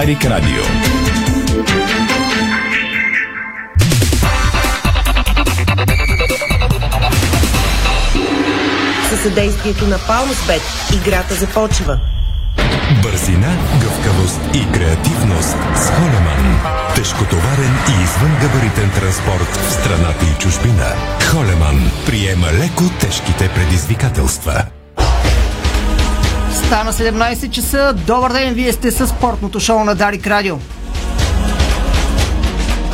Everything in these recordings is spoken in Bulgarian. Дарик Радио. Със съдействието на Палмспет играта започва. Бързина, гъвкавост и креативност с Холеман. Тежкотоварен и извънгабаритен транспорт в страната и чужбина. Холеман приема леко тежките предизвикателства. Стана 17 часа. Добър ден, вие сте със спортното шоу на Дарик Радио.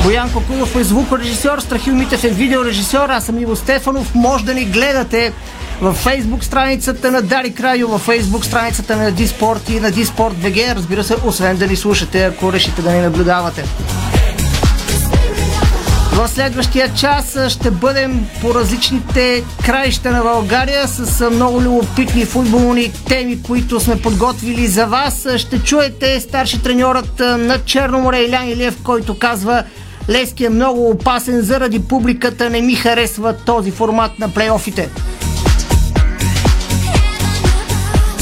Боян Коколов е звукорежисьор, Страхил Митев е видеорежисьор, аз съм Иво Стефанов. Може да ни гледате в Фейсбук страницата на Дарик Радио, в Фейсбук страницата на Диспорт и на Диспорт БГ. Разбира се, освен да ни слушате, ако решите да ни наблюдавате. В следващия час ще бъдем по различните краища на България с много любопитни футболни теми, които сме подготвили за вас. Ще чуете старши треньорът на Черноморец Илиян Илиев, който казва: Левски е много опасен заради публиката, не ми харесва този формат на плейофите.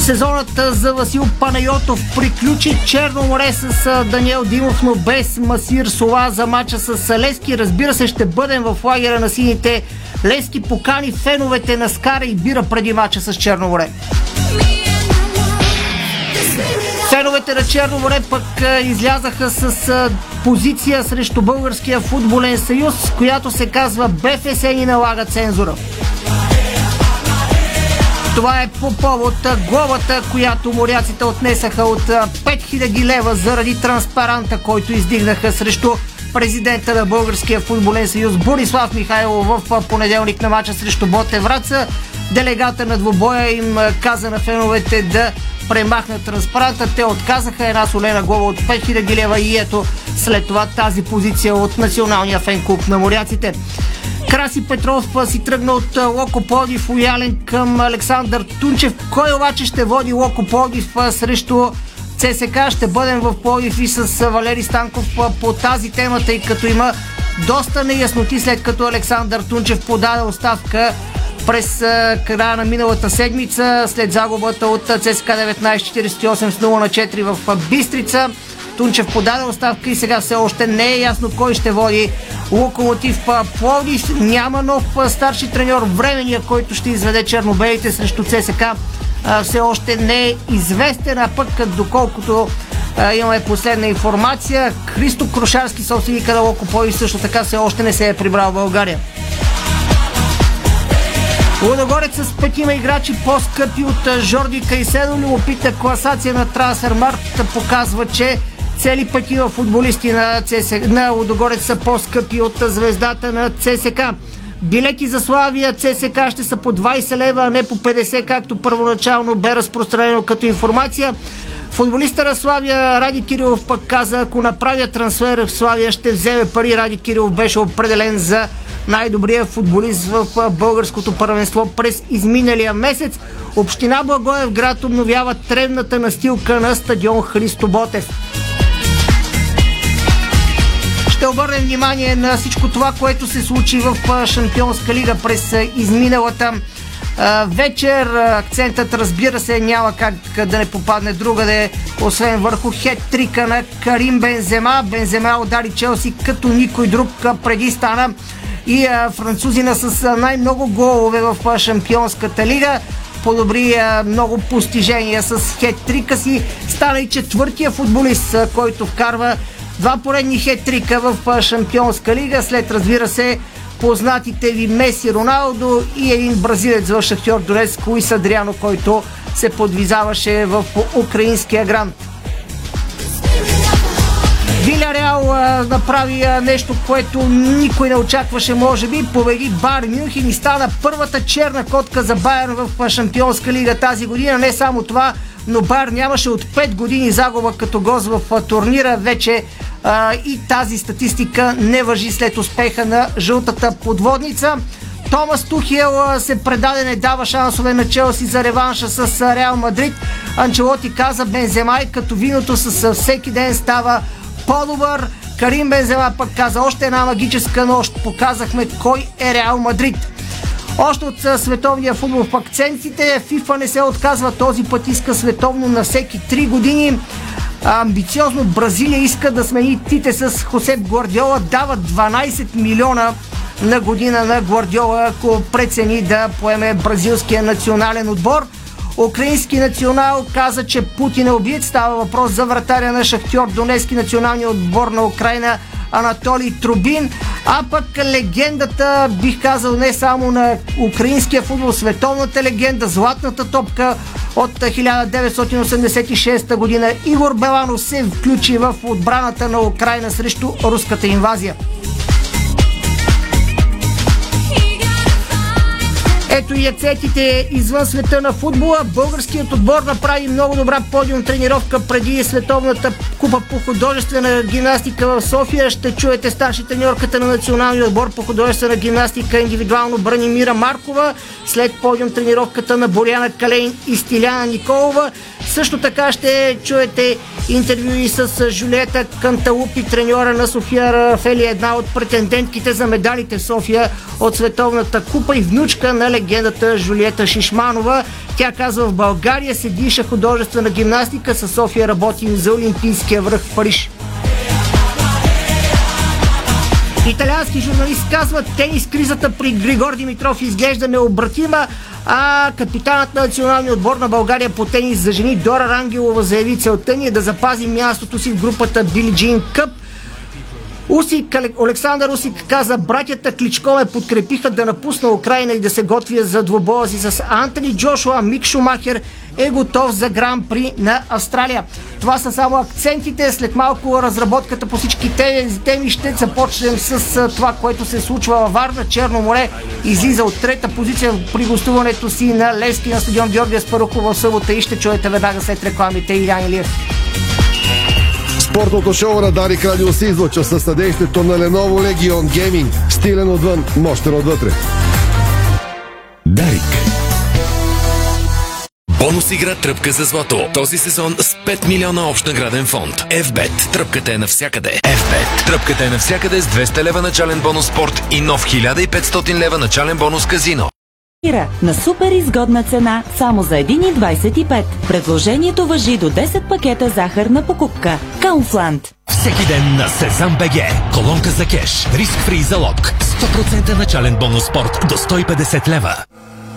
Сезонът за Васил Панайотов приключи. Черноморец с Даниел Димов, но без Масир Сола за мача с Левски. Разбира се, ще бъдем в лагера на сините. Левски покани феновете на скара и бира преди мача с Черноморец. Феновете на Черноморец пък излязаха с позиция срещу Българския футболен съюз, която се казва БФС ни налага цензура. Това е по повод глобата, която моряците отнесаха от 5000 лева заради транспаранта, който издигнаха срещу президента на Българския футболен съюз Бунислав Михайлов в понеделник на мача срещу Ботевраца. Делегата на двобоя им каза на феновете да премахнат транспаранта. Те отказаха, една солена глоба от 5000 лева и ето след това тази позиция от националния фен-клуб на моряците. Краси Петров си тръгна от Локо Пловдив лоялен към Александър Тунчев. Кой обаче ще води Локо Пловдив срещу ЦСКА? Ще бъдем в Пловдив и с Валери Станков по тази тема, тъй като има доста неясноти, след като Александър Тунчев подаде оставка през края на миналата седмица след загубата от ЦСКА 1948 с 0-4 в Бистрица. Тунчев подаде оставка и сега все още не е ясно кой ще води Локомотив Пловдив. Няма нов старши треньор. Времения, който ще изведе чернобелите срещу ЦСКА, все още не е известен, а пък доколкото имаме последна информация, Христо Крушарски, собственика на Локо Пловдив, също така все още не се е прибрал в България. Лудогорец с 5 играчи по-скъпи от Жорди Кайседо. Любопитна класация на Transfermarkt показва, че цели 5 футболисти на Лудогорец са по-скъпи от звездата на ЦСКА. Билети за Славия ЦСКА ще са по 20 лева, а не по 50, както първоначално бе разпространено като информация. Футболиста на Славия Ради Кирилов пък каза: ако направя трансфер в Славия, ще вземе пари. Ради Кирилов беше определен за най-добрия футболист в българското първенство през изминалия месец. Община Благоевград обновява тревната настилка на стадион Христо Ботев. Ще обърнем внимание на всичко това, което се случи в Шампионска лига през изминалата вечер. Акцентът, разбира се, няма как да не попадне другаде, освен върху хет-трика на Карим Бензема. Бензема удари Челси като никой друг преди стана и французина с най-много голове в Шампионската лига. Подобри много постижения с хет-трика си. Стана и четвъртия футболист, който вкарва 2 поредни хет-трика в Шампионска лига. След, разбира се, познатите ви Меси, Роналдо и един бразилец в Шахтьор Донецк, Луис Адриано, който се подвизаваше в украинския гранд. Виляреал направи нещо, което никой не очакваше, може би. Победи Байерн Мюнхен и стана първата черна котка за Байерн в Шампионска лига тази година. Не само това, но Байерн нямаше от 5 години загуба като гост в турнира. Вече и тази статистика не важи след успеха на жълтата подводница. Томас Тухел се предаде, не дава шансове на Челси за реванша с Реал Мадрид. Анчелоти каза: Бензема е като виното, с всеки ден става по-добър. Карим Бензема пък каза: още една магическа нощ, показахме кой е Реал Мадрид. Още от световния футбол в акцентите. FIFA не се отказва, този път иска световно на всеки 3 години. амбициозно. Бразилия иска да смени тите с Хосеп Гвардиола, дава 12 милиона на година на Гвардиола, ако прецени да поеме бразилския национален отбор. Украински национал каза, че Путин е убиец. Става въпрос за вратаря на Шахтьор Донецки, националния отбор на Украина Анатолий Трубин. А пък легендата, бих казал, не само на украинския футбол, световната легенда, златната топка от 1986 година Игор Беланов се включи в отбраната на Украина срещу руската инвазия. Ето и ексетите извън света на футбола. Българският отбор направи много добра подиум тренировка преди Световната купа по художествена гимнастика в София. Ще чуете старши треньорката на националния отбор по художествена гимнастика индивидуално Бранимира Маркова, след подиум тренировката на Боряна Калейн и Стиляна Николова. Също така ще чуете интервюи с Жулиета Канталупи, треньора на София Рафели, една от претендентките за медалите в София от Световната купа и внучка на легендата Жулиета Шишманова. Тя казва: в България се диша художествена гимнастика, със София работим за Олимпийския връх в Париж. Италиански журналист казва: тенис кризата при Григор Димитров изглежда необратима, а капитанът на националния отбор на България по тенис за жени Дора Рангелова заяви: целта ни е да запази мястото си в групата Billie Jean Cup. Александър Усик каза: братята Кличко ме подкрепиха да напусна Украина и да се готвя за двобоя си с Антони Джошуа. Мик Шумахер е готов за Гран При на Австралия. Това са само акцентите. След малко разработката по всички тези теми. Ще започнем с това, което се случва във Варна. Черно море излиза от трета позиция при гостуването си на Левски на стадион Георгия Спарухов в събота и ще чуете веднага след рекламите Илиян Илиев. Спортното шоу на Дарик Радио се излъчва със съдействието на Lenovo Legion Gaming. Стилен отвън, мощен отвътре. Дарик. Бонус игра тръпка за злато. Този сезон с 5 милиона общ награден фонд. FBET. Тръпката е навсякъде. FBET. Тръпката е навсякъде с 200 лева начален бонус спорт и нов 1500 лева начален бонус казино. На супер изгодна цена само за 1,25. Предложението важи до 10 пакета захарна покупка. Каунфланд. Всеки ден на Сезам БГ. Колонка за кеш. Риск фри залог. 100% начален бонус спорт до 150 лева.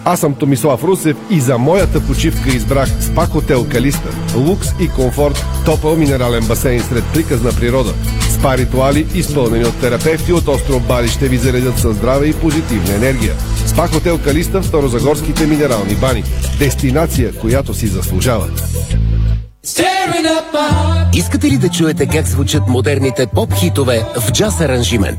Аз съм Томислав Русев и за моята почивка избрах СПА хотел Калиста. Лукс и комфорт, топъл минерален басейн сред приказна природа. СПА ритуали, изпълнени от терапевти от остров Бали, ще ви заредят със здраве и позитивна енергия. СПА хотел Калиста в Старозагорските минерални бани. Дестинация, която си заслужава. Искате ли да чуете как звучат модерните поп-хитове в джаз аранжимент?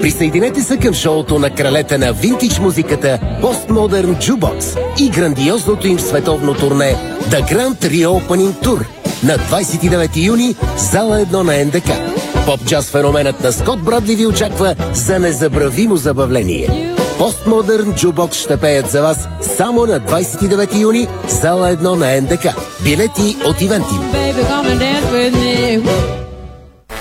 Присъединете се към шоуто на кралете на винтидж музиката Postmodern Jukebox и грандиозното им световно турне The Grand Reopening Tour на 29 юни, зала 1 на НДК. Поп-джаз феноменът на Скот Брадли ви очаква за незабравимо забавление. Postmodern Jukebox ще пеят за вас само на 29 юни, зала 1 на НДК. Билети от Ивентим.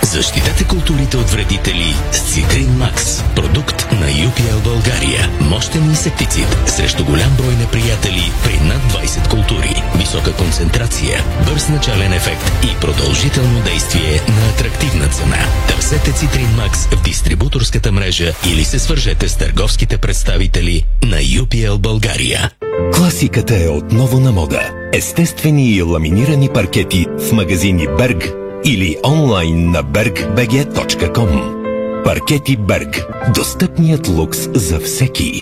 Защитете културите от вредители с Цитrin Макс, продукт на UPL България. Мощен инсектицид срещу голям брой неприятели при над 20 култури. Висока концентрация, бърз начален ефект и продължително действие на атрактивна цена. Търсете Цитrin Макс в дистрибуторската мрежа или се свържете с търговските представители на UPL България. Класиката е отново на мода. Естествени и ламинирани паркети в магазини Berg или онлайн на bergbg.com. Паркети Берг. Достъпният лукс за всеки.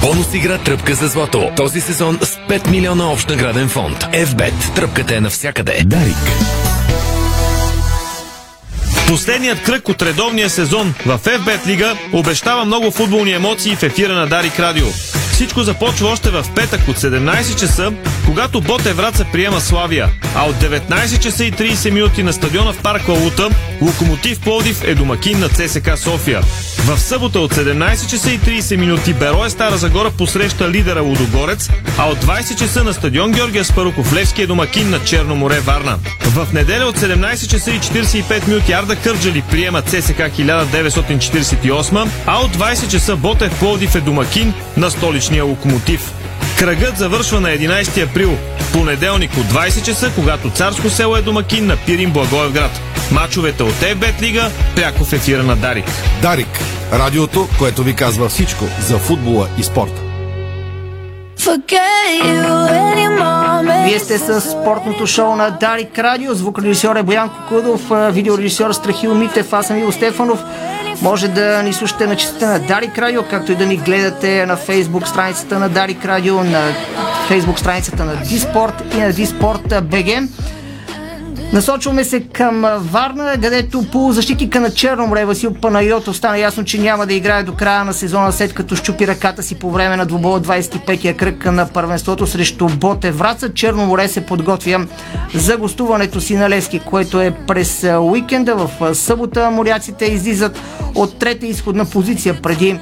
Бонус игра тръпка за злато. Този сезон с 5 милиона общ награден фонд. FBET. Тръпката е навсякъде. Дарик. Последният кръг от редовния сезон в FBET Лига обещава много футболни емоции в ефира на Дарик Радио. Всичко започва още в петък от 17 часа, когато Ботевраца приема Славия, а от 19 часа и 30 минути на стадиона в парк Лаута Локомотив Пловдив е домакин на ЦСКА София. В събота от 17 часа и 30 минути Берое Стара Загора посреща лидера Лудогорец, а от 20 часа на стадион Георги Аспарухов Левски е домакин на Черноморе Варна. В неделя от 17 часа и 45 минути Арда Кърджали приема ЦСКА 1948, а от 20 часа Ботев Пловдив е домакин на столичния Локомотив. Кръгът завършва на 11 април, понеделник от 20 часа, когато Царско село е домакин на Пирин Благоевград. Мачовете от ЕБЕТ Лига пряко в ефира на Дарик. Дарик, радиото, което ви казва всичко за футбола и спорта. Вие сте с спортното шоу на Дарик Радио. Звукорежисьор е Боян Коколов, видеорежисьор Страхил Митев, аз съм Иво Стефанов. Може да ни слушате на честата на Дарик Радио, както и да ни гледате на фейсбук страницата на Дарик Радио, на фейсбук страницата на Диспорт и на Диспорт.бг. Насочваме се към Варна, където полузащитника на Черноморе Васил Панайотов стана ясно, че няма да играе до края на сезона, след като щупи ръката си по време на двубоя 25-я кръг на първенството срещу Ботевраца. Черноморе се подготвя за гостуването си на Левски, което е през уикенда. В събота моряците излизат от трета изходна позиция преди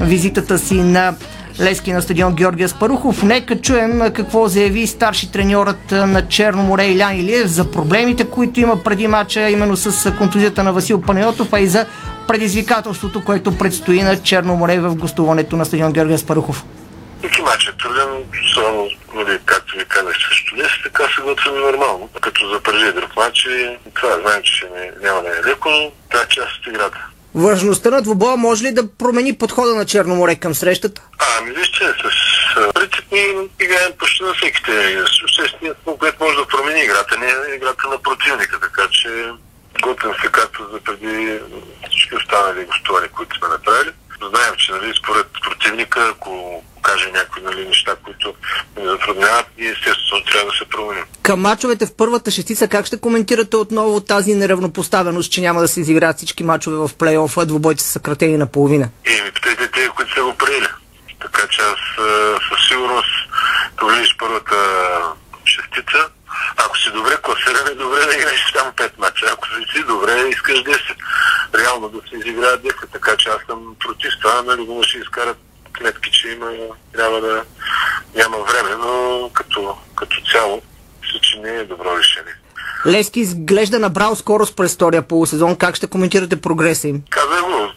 визитата си на Левски на стадион Георги Аспарухов. Нека чуем какво заяви старши треньорът на Черноморе Илиян Илиев за проблемите, които има преди мача, именно с контузията на Васил Панайотов, а и за предизвикателството, което предстои на Черноморе в гостуването на стадион Георги Аспарухов. Всеки мач е труден, само, както ви казах, срещу Левски, така се готвим нормално. Като за първия друг мач, това знаем, че няма да е леко, но това е част от играта. Важността на двубоя може ли да промени подхода на Черноморе към срещата? Ами вижте, с принцип ние играем почти на всеки терен. Същественият конкурент може да промени играта, не е играта на противника, така че готвим се както за преди всички останали гостувани, които сме направили. Знаем, че според противника, ако каже някои неща, които ни затрудняват, и естествено трябва да се променим. Към мачовете в първата шестица, как ще коментирате отново тази неравнопоставеност, че няма да се изиграят всички мачове в плей-оффа, двубойци са съкратени наполовина? Еми, питайте те, които са го приели. Така че аз със сигурност влизаш първата шестица. Ако си добре класиран, е добре да играеш само 5 мача. Ако си добре, искаш 10. Реално да се изиграят 10, така че аз съм против това, нали го ще изкарат клетки, че има, трябва да няма време, но като цяло мисля, че не е добро решение. Левски изглежда набрал скорост през втория полусезон. Как ще коментирате прогреса им? Казах го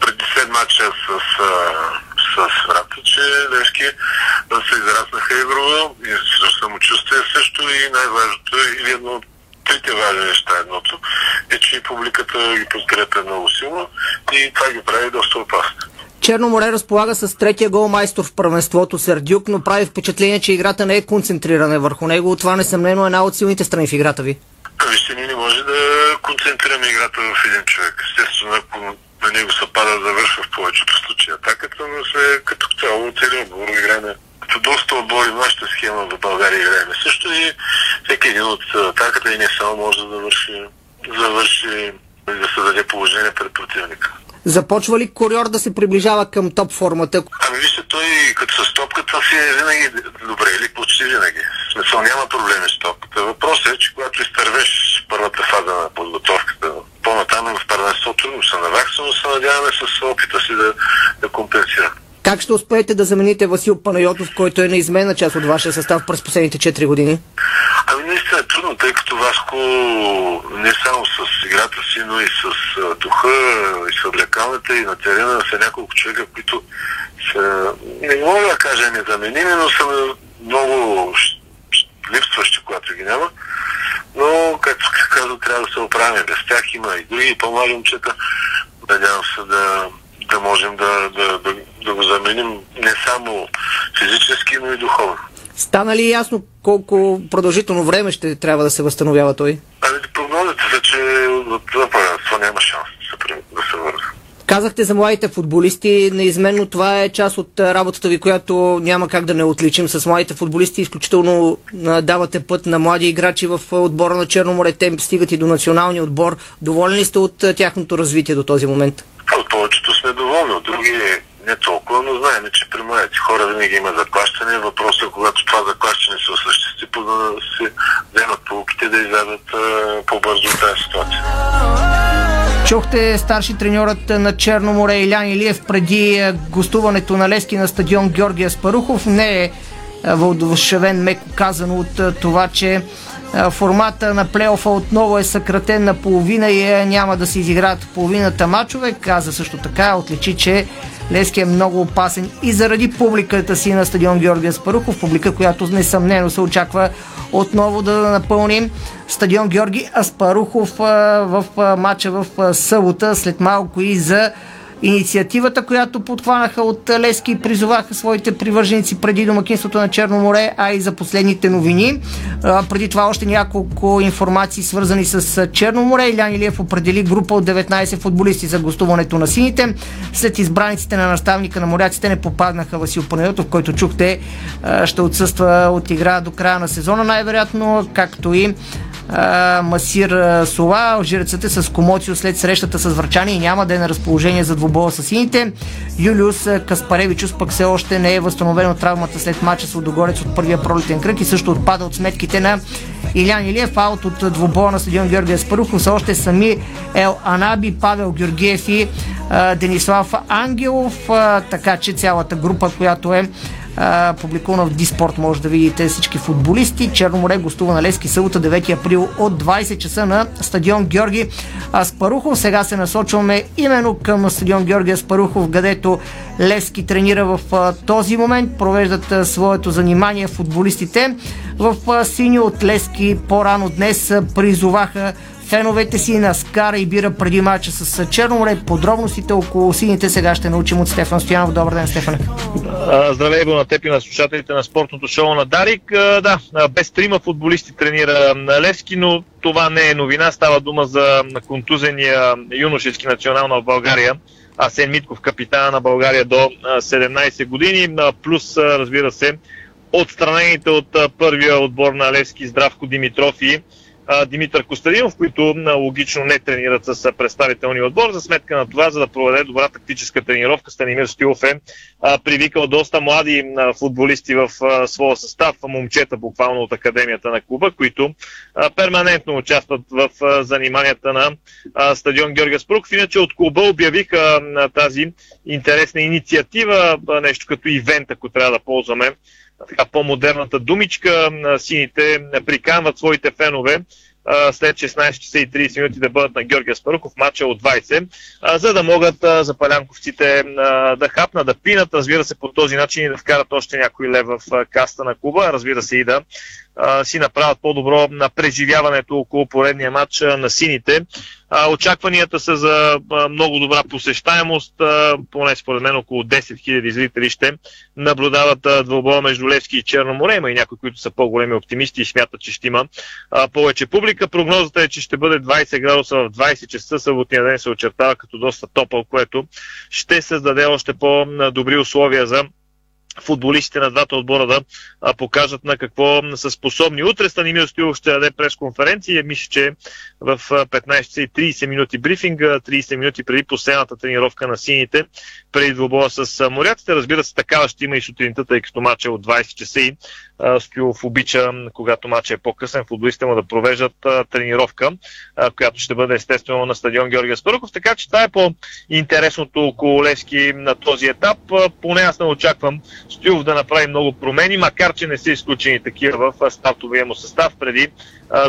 преди 7 мача с врата, че Левски се израснаха игрово и самочувствие също, и най-важното и едно трите важни неща. Едното е, че публиката ги подкрепя много силно и това ги прави доста опасно. Черноморе разполага с третия гол майстор в първенството Сердюк, но прави впечатление, че играта не е концентрирана върху него. Това несъмнено е една от силните страни в играта ви. Вижте, ние не може да концентрираме играта в един човек. Естествено, ако на него се пада, завършва в повечето случаи атаката, но се като цяло целият отбор играе. Като доста отбори в нашата схема в България играем също, и всеки един от атаката и не само може да завърши и да създаде положение пред противника. Започва ли Корьор да се приближава към топ формата? Ами вижте, той като с топката си е винаги добре, или почти винаги. В смисъл няма проблеми с топката. Въпросът е, че когато изтървеш първата фаза на подготовката, по-натам в първенството трудно се навакса, но се надяваме с опита си да компенсира. Как ще успеете да замените Васил Панайотов, който е неизменна част от вашия състав през последните 4 години? Ами наистина е трудно, тъй като Васко не само с играта си, но и с духа, и с облекалната, и на терена са няколко човека, които са, не мога да кажа незаменими, но са много липстващи, когато ги няма. Но, както казвам, трябва да се оправим без тях. Има и други по-млади момчета. Надявам се да можем да го заменим не само физически, но и духовно. Стана ли ясно колко продължително време ще трябва да се възстановява той? Прогнозите са, че това няма шанс да се върне. Казахте за младите футболисти, неизменно това е част от работата ви, която няма как да не отличим. С младите футболисти изключително давате път на млади играчи в отбора на Черноморе. Те стигат и до националния отбор. Доволни ли сте от тяхното развитие до този момент? От повечето сме доволни, от други не толкова, но знаем, че при младите хора винаги има заклащане. Въпросът е, когато това заклащане се осъществи, да се вземат полуките да излязат по-бързо от тази ситуация. Чухте старши треньорът на Черно море Илиян Илиев преди гостуването на Левски на стадион Георги Аспарухов. Не е въодушевен, меко казано, от това, че формата на плейофа отново е съкратен на половина и няма да се изиграят половината мачове. Каза също така, отличи, че Левски е много опасен и заради публиката си на стадион Георги Аспарухов, публика, която несъмнено се очаква отново да напълним стадион Георги Аспарухов в мача в събота, след малко, и за инициативата, която подхванаха от Левски и призоваха своите привърженици преди домакинството на Черно море, а и за последните новини. Преди това още няколко информации, свързани с Черно море. Илиян Илиев определи група от 19 футболисти за гостуването на сините. След избраниците на наставника на моряците не попаднаха Васил Панайотов, който чухте, ще отсъства от игра до края на сезона най-вероятно, както и Масир Сола. Алжирецът е с Комоцио след срещата с Врачани и няма да е на разположение за двубоя с сините. Юлиус Каспаревичус пък все още не е възстановен от травмата след мача с Лудогорец от първия пролетен кръг и също отпада от сметките на Илиян Илиев. Аут от двубоя на стадион Георги Аспарухов са още сами Ел Анаби, Павел Георгиев и Денислав Ангелов, така че цялата група, която е публикувана в Диспорт, може да видите всички футболисти. Черно море гостува на Левски събота 9 април от 20 часа на стадион Георги Аспарухов. Сега се насочваме именно към стадион Георги Аспарухов, където Левски тренира в този момент. Провеждат своето занимание футболистите в синьо. От Левски по-рано днес призоваха феновете си на скара и бира преди мача с Черно море. Подробностите около сините сега ще научим от Стефан Стоянов. Добър ден, Стефане. Здравей го на теб и на слушателите на спортното шоу на Дарик. Да, без трима футболисти тренира Левски, но това не е новина. Става дума за контузения юношески национална в България Асен Митков, капитана на България до 17 години, плюс, разбира се, отстранените от първия отбор на Левски Здравко Димитров и Димитър Костадинов, които логично не тренират с представителния отбор. За сметка на това, за да проведе добра тактическа тренировка, Станимир Стоилов е привикал доста млади футболисти в своя състав, момчета буквално от академията на клуба, които перманентно участват в заниманията на стадион Георги Аспарухов. Иначе от клуба обявиха тази интересна инициатива, нещо като ивент, ако трябва да ползваме така по-модерната думичка. Сините приканват своите фенове след 16:30 минути да бъдат на Георги Аспарухов, матча от 20, за да могат запалянковците да хапнат, да пинат, разбира се, по този начин и да вкарат още някой лев в каста на клуба, разбира се, и да си направят по-добро на преживяването около поредния матч на сините. Очакванията са за много добра посещаемост, поне според мен около 10 000 зрители ще наблюдават двубоя между Левски и Черно море. Има и някои, които са по-големи оптимисти и смятат, че ще има повече публика. Прогнозата е, че ще бъде 20 градуса в 20 часа. Съботния ден се очертава като доста топъл, което ще създаде още по-добри условия за футболистите на двата отбора да покажат на какво са способни. Утре Станимир Стоилов ще даде пресконференция. Мисля, че в 15:30 минути брифинга, 30 минути преди последната тренировка на сините, преди двубоя с моряците. Разбира се, такава ще има и сутринта, тъй като мача е от 20 часа и Стоилов обича, когато мача е по-късен, футболистите му да провеждат тренировка, която ще бъде естествено на стадион Георги Аспарухов. Така че това е по-интересното около Левски на този етап. Поне аз не очаквам Стоилов да направи много промени, макар че не са изключени такива в стартовия му състав преди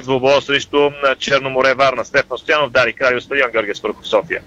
двубоя срещу Черно море Варна. Стефан Стоянов, Дарик Радио, стадион Георги Аспарухов, София.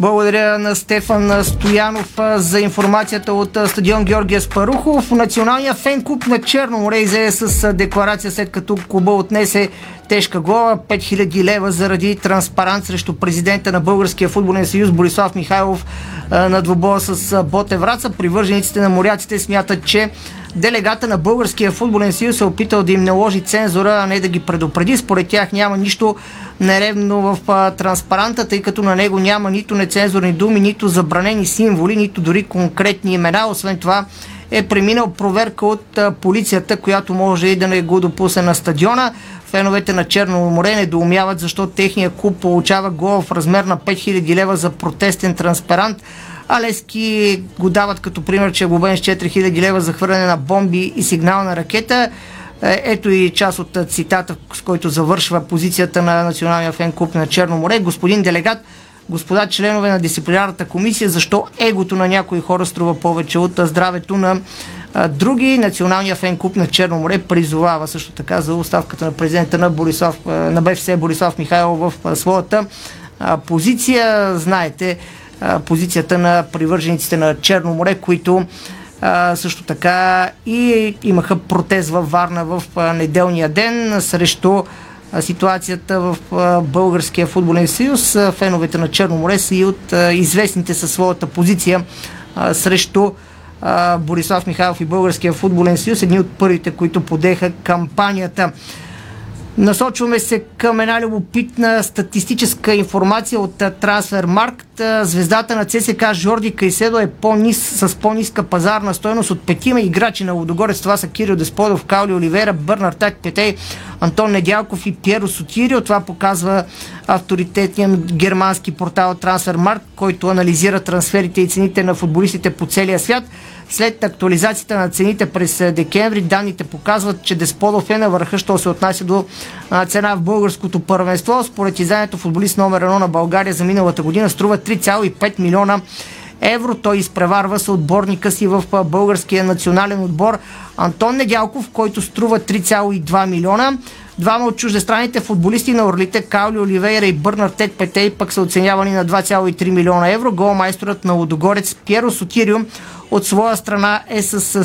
Благодаря на Стефан Стоянов за информацията от стадион Георги Аспарухов. Националният фен клуб на Черно море излезе с декларация, след като клуба отнесе тежка глава, 5000 лева заради транспарант срещу президента на Българския футболен съюз Бунислав Михайлов на двубоя с Ботевраца. Привържениците на моряците смятат, че делегата на Българския футболен съюз се опитал да им наложи цензура, а не да ги предупреди. Според тях няма нищо нередно в транспаранта, тъй като на него няма нито нецензурни думи, нито забранени символи, нито дори конкретни имена. Освен това е преминал проверка от полицията, която може и да не го допусне на стадиона. Феновете на Черно море недоумяват защо техния клуб получава глава в размер на 5000 лева за протестен транспарант, а Левски го дават като пример, че е глобен с 4000 лева за хвърляне на бомби и сигнална ракета. Ето и част от цитата, с който завършва позицията на Националния фен-клуб на Черно море. Господин делегат, господа членове на дисциплинарната комисия, защо егото на някои хора струва повече от здравето на други? Националния фен-клуб на Черно море призовава също така за оставката на президента на БФС Борислав Михайлов в своята позиция. Знаете, позицията на привържениците на Черно море, които също така и имаха протест във Варна в неделния ден срещу ситуацията в Българския футболен съюз. Феновете на Черно море са и от известните със своята позиция срещу Борислав Михайлов и Българския футболен съюз. Едни от първите, които подеха кампанията. Насочваме се към една любопитна статистическа информация от Transfermarkt. Звездата на ЦСКА Жорди Кайседо е с по-ниска пазарна стойност от петима играчи на Лудогорец. Това са Кирил Десподов, Каули Оливера, Бърнар Так Петей, Антон Недялков и Пьеро Сотирио. Това показва авторитетният германски портал Transfermarkt, който анализира трансферите и цените на футболистите по целия свят. След актуализацията на цените през декември, данните показват, че Десподов е на върха, що се отнася до цена в българското първенство. Според изданието, футболист номер 1 на България за миналата година струва 3,5 милиона евро. Той изпреварва съотборника си в българския национален отбор Антон Недялков, който струва 3,2 милиона. Двама от чуждестранните футболисти на Орлите, Каули Оливейра и Бърнар Тек Петей, пък са оценявани на 2,3 милиона евро. Голмайсторът на Лудогорец Пьеро Сотирио от своя страна е с 100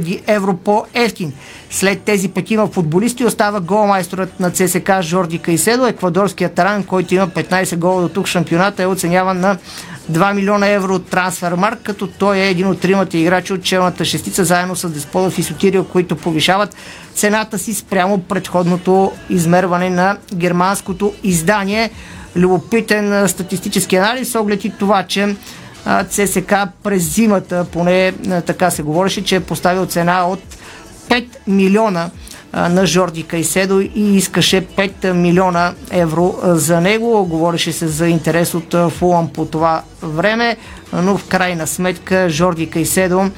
000 евро по-евтин. След тези петима футболисти остава голмайсторът на ЦСКА Жорди Кайседо. Еквадорският таран, който има 15 гола до тук в шампионата, е оценяван на 2 милиона евро от Transfermarkt, като той е един от тримата играчи от челната шестица, заедно с Десподов и Сотирио, които повишават цената си спрямо предходното измерване на германското издание. Любопитен статистически анализ, оглед и това, че ЦСКА през зимата, поне така се говореше, че е поставил цена от 5 милиона на Жорди Кайседо и искаше 5 милиона евро за него. Говореше се за интерес от Фулъм по това време, но в крайна сметка Жорди Кайседо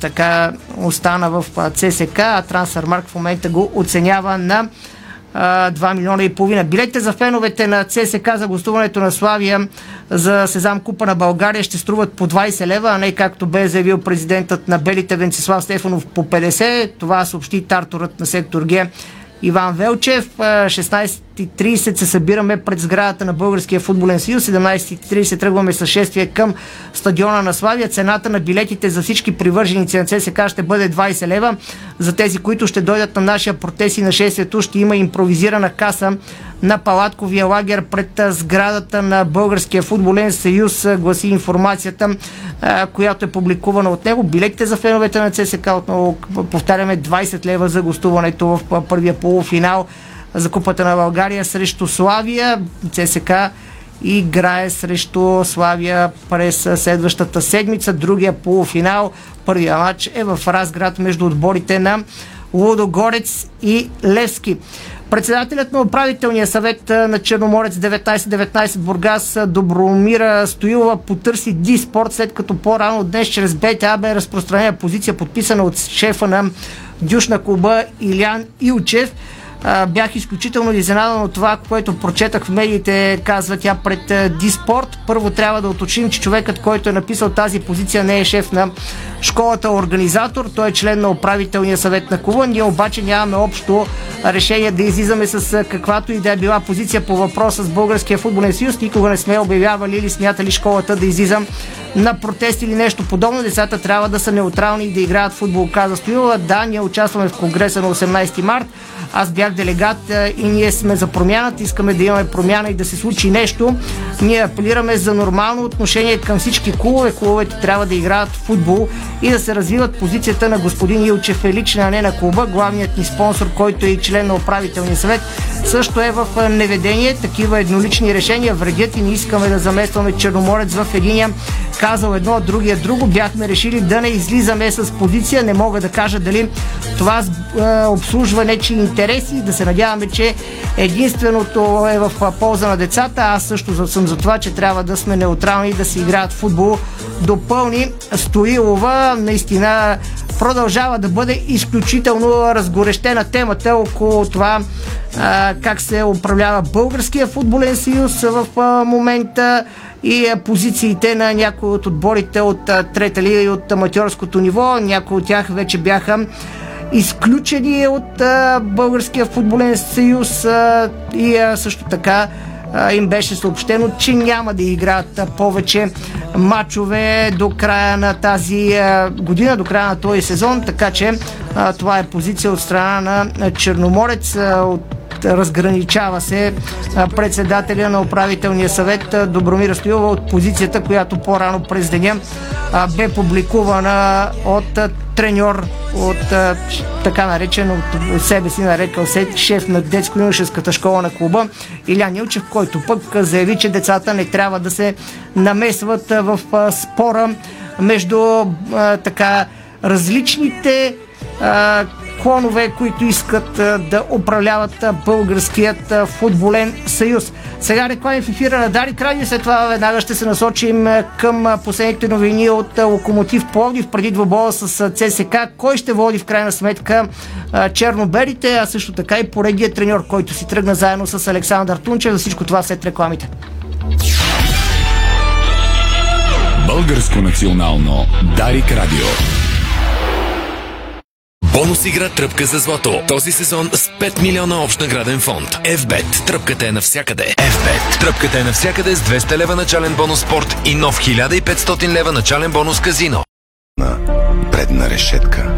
така остана в ЦСКА, а Transfermarkt в момента го оценява на 2 милиона и половина. Билетите за феновете на ЦСКА за гостуването на Славия за Сезам Купа на България ще струват по 20 лева, а не както бе заявил президентът на белите Венцислав Стефанов по 50. Това съобщи тарторът на сектор Г Иван Велчев. 16.30 се събираме пред сградата на Българския футболен съюз. 17.30 тръгваме със шествие към стадиона на Славия. Цената на билетите за всички привърженици на ЦСКА ще бъде 20 лева. За тези, които ще дойдат на нашия протест и на шествието, ще има импровизирана каса на палатковия лагер пред сградата на Българския футболен съюз, гласи информацията, която е публикувана от него. Билетите за феновете на ЦСКА, отново повтаряме, 20 лева за гостуването в първия полуфинал за Купата на България срещу Славия. ЦСКА играе срещу Славия през следващата седмица. Другия полуфинал, първия матч е в Разград между отборите на Лудогорец и Левски. Председателят на управителния съвет на Черноморец 1919 Бургас Добромира Стоилова потърси Диспорт, след като по-рано днес чрез БТА бе разпространена позиция, подписана от шефа на Дюш на клуба Илиян Илчев. Бях изключително изненадан от това, което прочетах в медиите, казва тя пред Диспорт. Първо трябва да уточним, че човекът, който е написал тази позиция, не е шеф на школата организатор. Той е член на управителния съвет на клуба. Ние обаче нямаме общо решение да излизаме с каквато и да е била позиция по въпроса с Българския футболен съюз. Никога не сме обявявали или смятали школата да излизам на протест или нещо подобно. Децата трябва да са неутрални и да играят футбол, каза Стоилова. Да, ние участваме в конгреса на 18 март. Аз бях делегат и ние сме за промяната. Искаме да имаме промяна и да се случи нещо. Ние апелираме за нормално отношение към всички клубове. Клубовете трябва да играят футбол и да се развиват. Позицията на господин Илчев е лична, а не на клуба. Главният ни спонсор, който е и член на управителния съвет, също е в неведение. Такива еднолични решения вредят и не искаме да заместваме Черноморец. В единия казал едно, другия друго. Бяхме решили да не излизаме с позиция. Не мога да кажа дали това обслужва нечии интереси и да се надяваме, че единственото е в полза на децата. Аз също съм за това, че трябва да сме неутрални и да се играят футбол. Допълни Стоилова, наистина продължава да бъде изключително разгорещена темата около това как се управлява Българския футболен съюз в момента и позициите на някои от отборите от трета лига и от аматьорското ниво. Някои от тях вече бяха изключени от Българския футболен съюз и също така им беше съобщено, че няма да играят повече матчове до края на тази година, до края на този сезон, така че това е позиция от страна на Черноморец. Разграничава се председателя на управителния съвет Добромира Стоилова от позицията, която по-рано през деня бе публикувана от треньор, от така наречен, от себе си нарекал се шеф на детско-юношеската школа на клуба Илиян Илчев, който пък заяви, че децата не трябва да се намесват в спора между така различните клонове, които искат да управляват Българският футболен съюз. Сега реклами в ефира на Дарик Радио, след това веднага ще се насочим към последните новини от Локомотив Пловдив преди двобоя с ЦСКА. Кой ще води в крайна сметка чернобелите, а също така и поредният треньор, който си тръгна заедно с Александър Тунчев. За всичко това след рекламите. Българско национално Дарик Радио. Бонус игра тръпка за злато. Този сезон с 5 милиона общ награден фонд. FBET. Тръпката е навсякъде. FBET. Тръпката е навсякъде с 200 лева начален бонус спорт и нов 1500 лева начален бонус казино. На предна решетка.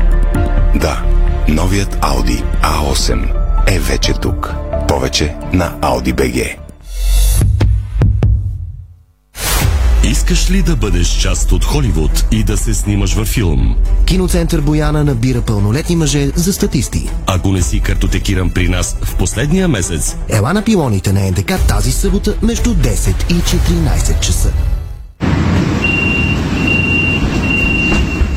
Да, новият Audi A8 е вече тук. Повече на Audi BG. Искаш ли да бъдеш част от Холивуд и да се снимаш във филм? Киноцентър Бояна набира пълнолетни мъже за статисти. Ако не си картотекиран при нас в последния месец, ела на пилоните на НДК тази събота между 10 и 14 часа.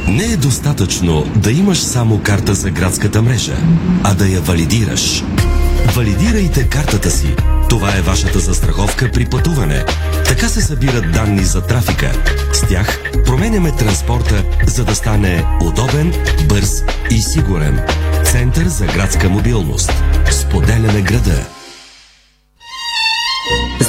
Не е достатъчно да имаш само карта за градската мрежа, а да я валидираш. Валидирайте картата си. Това е вашата застраховка при пътуване. Така се събират данни за трафика. С тях променяме транспорта, за да стане удобен, бърз и сигурен. Център за градска мобилност. Споделяме града.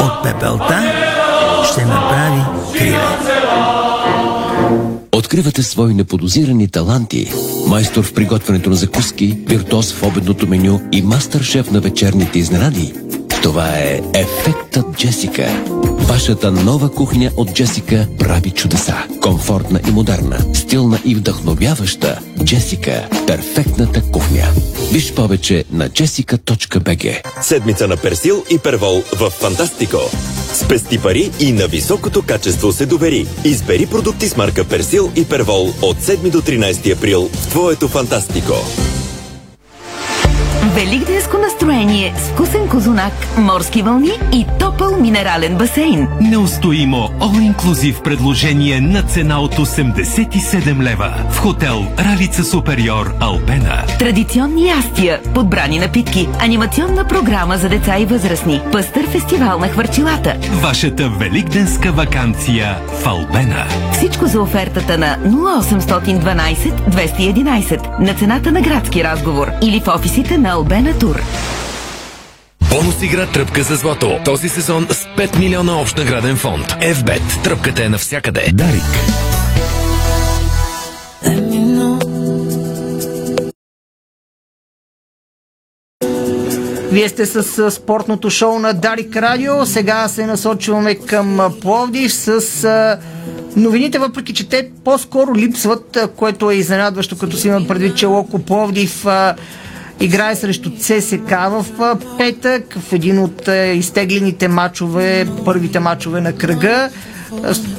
От пепелта ще направи криле. Откривате свои неподозирани таланти. Майстор в приготвянето на закуски, виртуоз в обедното меню и мастър-шеф на вечерните изненади. Това е ефектът Джесика. Вашата нова кухня от Джесика прави чудеса. Комфортна и модерна, стилна и вдъхновяваща. Джесика – перфектната кухня. Виж повече на jessica.bg. Седмица на Персил и Первол в Фантастико. Спести пари и на високото качество се довери. Избери продукти с марка Персил и Первол от 7 до 13 април в твоето Фантастико. Великденско настроение с вкусен козунак, морски вълни и топъл минерален басейн. Неустоимо all-inclusive предложение на цена от 87 лева в хотел Ралица Супериор Алпена. Традиционни ястия, подбрани напитки, анимационна програма за деца и възрастни, пъстър фестивал на хвърчилата. Вашата великденска ваканция в Алпена. Всичко за офертата на 0812 211 на цената на градски разговор или в офисите на Албена Тур. Бонус игра Тръпка за злато. Този сезон с 5 милиона общ награден фонд. FBET. Тръпката е навсякъде. Дарик. Вие сте с спортното шоу на Дарик Радио. Сега се насочваме към Пловдив с новините, въпреки че те по-скоро липсват, което е изненадващо, като си имам предвид, че Локо Пловдив играе срещу ЦСКА в петък, в един от изтеглените мачове, първите мачове на кръга.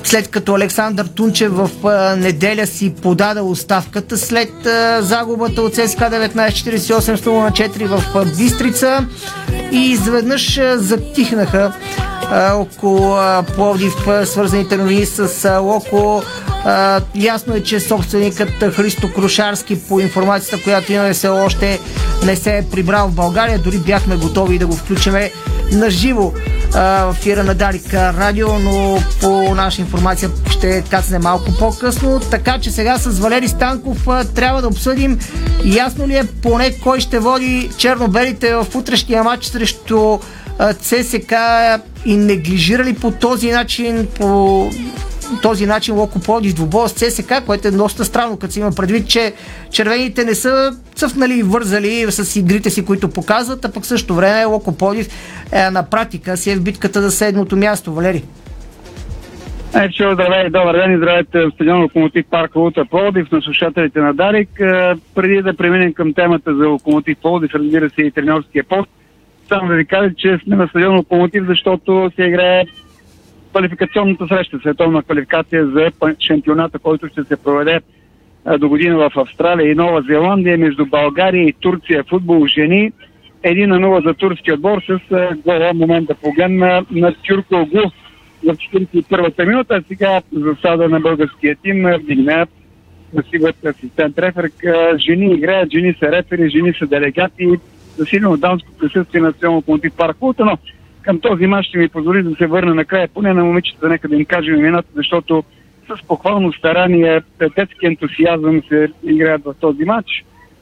След като Александър Тунчев в неделя си подаде оставката след загубата от ЦСКА 1948 0-4 в Бистрица, и изведнъж затихнаха около Пловдив свързаните новини с Локо. Ясно е, че собственикът Христо Крушарски, по информацията, която имаме, все още не се е прибрал в България. Дори бяхме готови да го включиме наживо в ефира на Дарик Радио, но по наша информация ще кацне малко по-късно. Така че сега с Валери Станков трябва да обсъдим ясно ли е поне кой ще води чернобелите в утрешния матч срещу ЦСКА и неглижирали по този начин Локо Пловдив двубоя с ЦСКА, което е доста странно, като се има предвид, че червените не са цъфнали и вързали с игрите си, които показват, а пък също време Локо Пловдив на практика си е в битката за седмото място. Валери. Здравей, добър ден и здравейте в стадион Локомотив парк Лута Пловдив на слушателите на Дарик. Преди да преминем към темата за Локомотив Пловдив, разбира се и тренерския пост, само да ви кажа, че сме на стадион Локомотив, защото се играе квалификационната среща, световна квалификация за шампионата, който ще се проведе до година в Австралия и Нова Зеландия, между България и Турция. Футбол жени 1-0 за турски отбор с гола, момент да погледна, на Тюркоглу в 41-та минута. А сега засада на българския тим вдигна красивият асистент рефер. Жени играят, жени са рефери, жени са делегати, засилено дамско присъствие на национално Локомотив парк Лута, но към този мач ще ми позволи да се върна накрая, поне на момичета, нека да им кажем имената, защото с похвално старание, детски ентусиазъм се играят в този матч.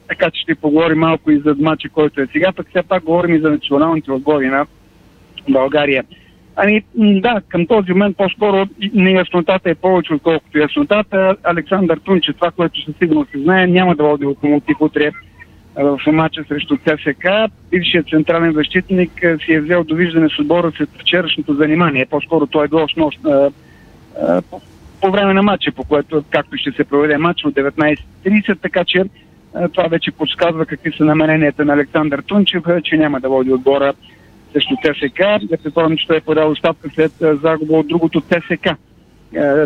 Така че ще поговорим малко и за матча, който е сега, пък сега пак говорим и за националните отбори на България. Към този момент по-скоро неяснотата е повече, отколкото яснотата. Александър Тунчев, това, което със сигурност се знае, няма да води Локомотив утре в матча срещу ЦСКА. Бившият централен защитник си е взел довиждане с отбора след вчерашното занимание. По-скоро той е било нощ по време на матча, по което както ще се проведе матч от 19:30, така че това вече подсказва какви са намеренията на Александър Тунчев, че няма да води отбора срещу ЦСКА. Да припомним, че той е подал оставка след загуба от другото ЦСКА.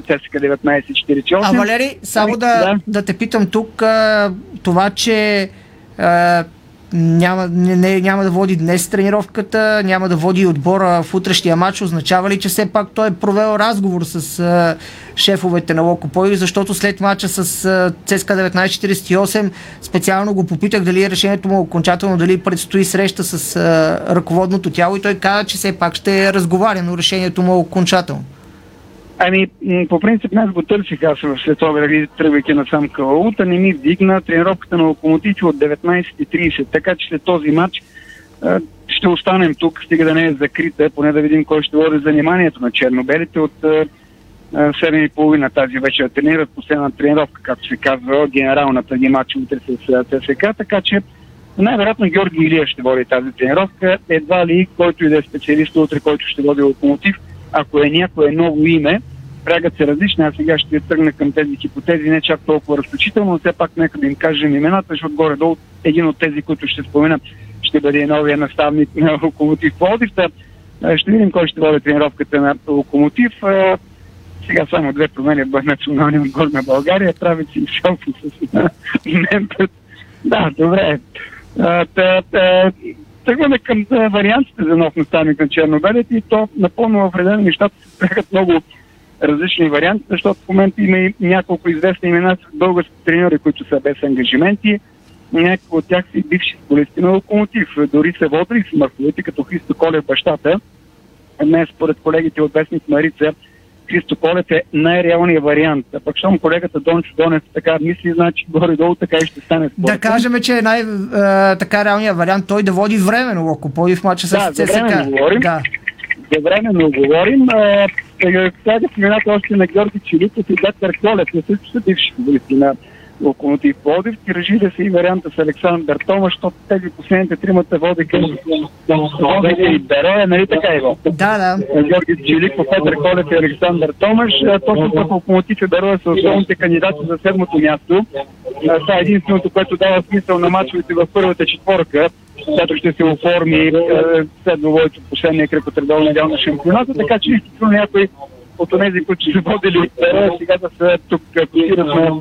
ЦСКА 1948. А, Валери, само да те питам тук, това, че няма да води днес тренировката, няма да води отбора в утрешния матч, означава ли, че все пак той е провел разговор с шефовете на Локо Пловдив, защото след матча с ЦСКА 1948 специално го попитах дали е решението му окончателно, дали предстои среща с ръководното тяло, и той каза, че все пак ще разговаря, но решението му е окончателно. По принцип аз го търсих след това, тръгвайки насам към Лута, не ми вдигна тренировката на Локомотив от 19:30, така че след този матч ще останем тук, стига да не е закрита, поне да видим кой ще води заниманието на чернобелите от 7:30 тази вечер. Тренират последна тренировка, както се казва, генералната ни матч утре с ЦСКА, така че най-вероятно Жорди Илиев ще води тази тренировка, едва ли който и да е специалист утре, който ще води Локомотив. Ако е някое ново име, прягат се различни, а сега ще тръгна към тези хипотези, не чак толкова разключително, но все пак нека да им кажем имената, защото горе-долу един от тези, които ще споменам, ще бъде новия наставник на Локомотив Пловдив. Ще видим кой ще води тренировката на Локомотив. Сега само две промени в националния отбор на България, правят си и селфи с мемпът. Да, добре. Тръгваме към вариантите за нов наставник на чернобелите, и то напълно в реда на нещата се спрягат много различни варианти, защото в момента има и няколко известни имена с български треньори, които са без ангажименти. Някои от тях са и бивши футболисти на Локомотив, дори са водили с мъртвите, като Христо Колев бащата. Днес, според колегите от вестник Марица, Христо Колев е най-реалният вариант. А пък щом колегата Дончо Донев така мисли, значи горе-долу така и ще стане спорта. Да кажем, че е най-така реалният вариант той да води временно Локо Пловдив в мача с ЦСКА. Да, за временно говорим. Да. За временно говорим. Сега да споменате още на Георги Чиликов и Петър Колев, на също са бивши футболисти на Локомотив Пловдив. Тиражира се и варианта с Александър Томаш, защото тези последните тримата води към Славия и Берея, нали така, Иво? Да. Георги Чиликов, Петър Колев и Александър Томаш. Точно пък Локомотив и Берея са основните кандидати за седмото място. Това е единственото, което дава смисъл на мачовете в първата четворка, която ще се оформи след двобоето последния кръг от редовния дял на шампионата, така че изключително някой от тези, които са водили от Берея, сега да се тук котират на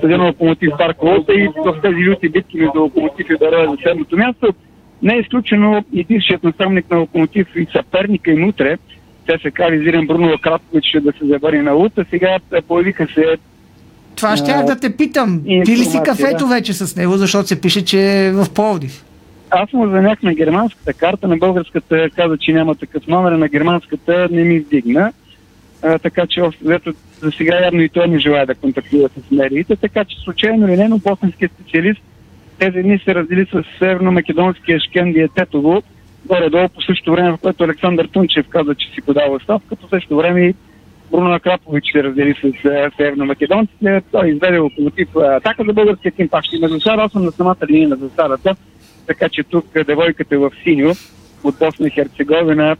съдебно Локомотив Парковата и в тези люти битки между Локомотив и Берея за седмото място. Не е изключено и бившият наставник на Локомотив и съперника им утре, ЦСКА визиран Бруно Лакрапович, да се завърне на Лута. Сега появиха се. Това ще да те питам. Пили ли си кафето вече с него, защото се пише, че е в Пловдив? Аз му занях на германската карта, на българската каза, че няма такъв номер, на германската не ми вдигна. Така че за сега явно и той не желая да контактира с медиите, така че случайно ли не, но босненският специалист тези дни се раздели с северно-македонския Шкендия Тетово, горе-долу по същото време, в което Александър Тунчев каза, че си подава оставка, по същото време и Бруно Акрапович се раздели с северно-македонците, той изведе Локомотив атака за българския тим, пак ще има засада, аз съм на самата линия на засадата, така че тук девойката е в синьо от Босна и Херцеговина,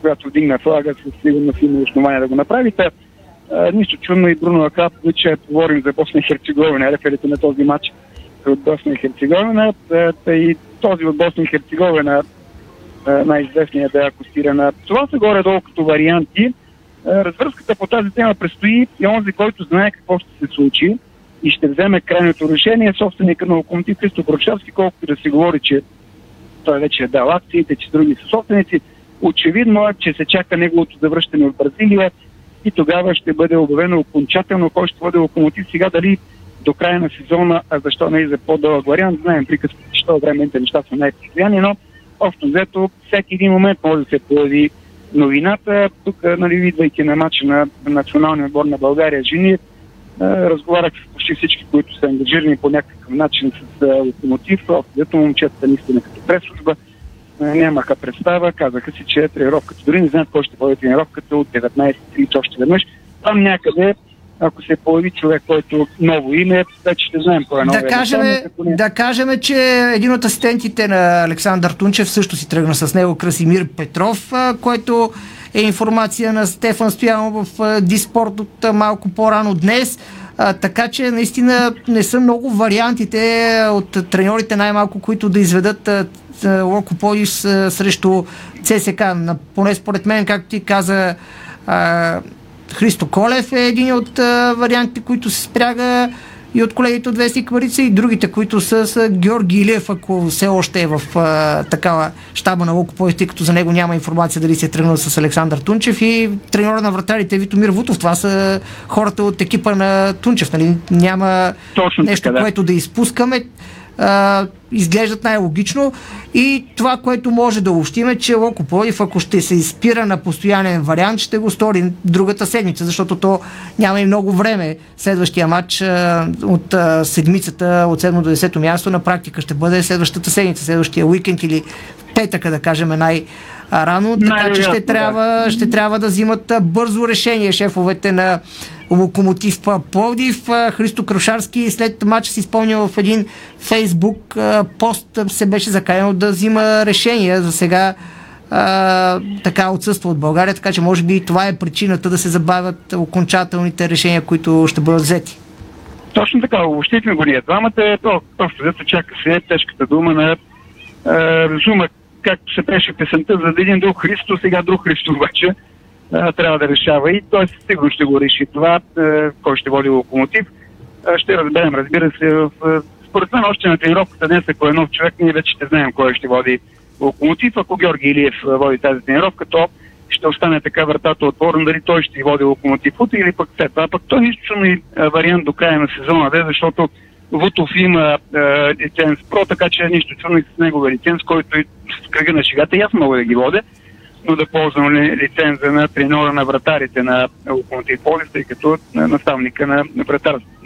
която вдигна флага с сигурно силно основание да го направите. Нищо чудно и Бруно Акрапович, че говорим за Босна и Херцеговина, реферите на този матч от Босна и Херцеговина. И този от Босна и Херцеговина най-известният е акустирана. Това са горе-долу като варианти. Развръзката по тази тема предстои и онзи, който знае какво ще се случи и ще вземе крайното решение, собственика на Локомотив Христо Бръчевски, колкото да се говори, че той вече е дал акциите, че други са собственици. Очевидно е, че се чака неговото завръщане от Бразилия и тогава ще бъде обявено окончателно кой ще води Локомотив сега, дали до края на сезона, а защо не и за по-дълъг вариант. Знаем приказките, че това времените неща са най-постоянни, но общо взето всеки един момент може да се появи новината. Тук, идвайки на матча на националния отбор на България жени, разговарях с почти всички, които са ангажирани по някакъв начин с Локомотив. Общо момчетата наистина като пресслужба нямаха представа, казаха си, че тренировката, дори не знаят кой ще бъде тренировката от 19:30 още веднъж. Там някъде, ако се появи човек, който ново име, вече ще знаем кой е новия. Да кажем, че един от асистентите на Александър Тунчев също си тръгна с него, Красимир Петров, който е информация на Стефан Стоянов в Диспорт от малко по-рано днес. Така че наистина не са много вариантите от треньорите най-малко, които да изведат Локо Пловдив срещу ЦСКА. Поне според мен, както ти каза, Христо Колев е един от вариантите, които се спряга и от колегите от Вестник Марица, и другите, които са Георги Илиев, ако все още е в такава щаба на Локо Пловдив, тъй като за него няма информация дали се е тръгнал с Александър Тунчев, и треньора на вратарите Витомир Вутов. Това са хората от екипа на Тунчев. Нали? Няма точно нещо, така, да, което да изпускаме. Изглеждат най-логично, и това, което може да общим, е, че Локо Пловдив, ако ще се изпира на постоянен вариант, ще го стори другата седмица, защото то няма и много време. Следващия матч от седмицата, от 7 до 10 място, на практика ще бъде следващата седмица, следващия уикенд или в петъка, да кажем, най-рано, така че ще трябва да взимат бързо решение шефовете на Локомотив Пловдив. Христо Крушарски след матча си спомня в един фейсбук пост, се беше заканено да взима решение. За сега така отсъства от България, така че може би и това е причината да се забавят окончателните решения, които ще бъдат взети. Точно така, обобщихме го ние двамата. Точно да се чака се тежката дума на Зума, както се пеше песента, за един друг Христо, сега друг Христо обаче трябва да решава, и той сигурно ще го реши това, кой ще води Локомотив. Ще разберем, разбира се, според мен още на тренировката днес, ако е нов човек, ние вече ще знаем кой ще води Локомотив. Ако Георги Илиев води тази тренировка, то ще остане така вратата отворена, дали той ще води Локомотив или пък след това. Пък той нищо не вариант до края на сезона, защото Вутов има лиценз про, така че нищо чудно и с неговия лиценз, който и с кръга на шегата, и аз мога да ги водя. но да ползвам лиценза на треньора на вратарите на Локомотив Пловдив, тъй като наставника на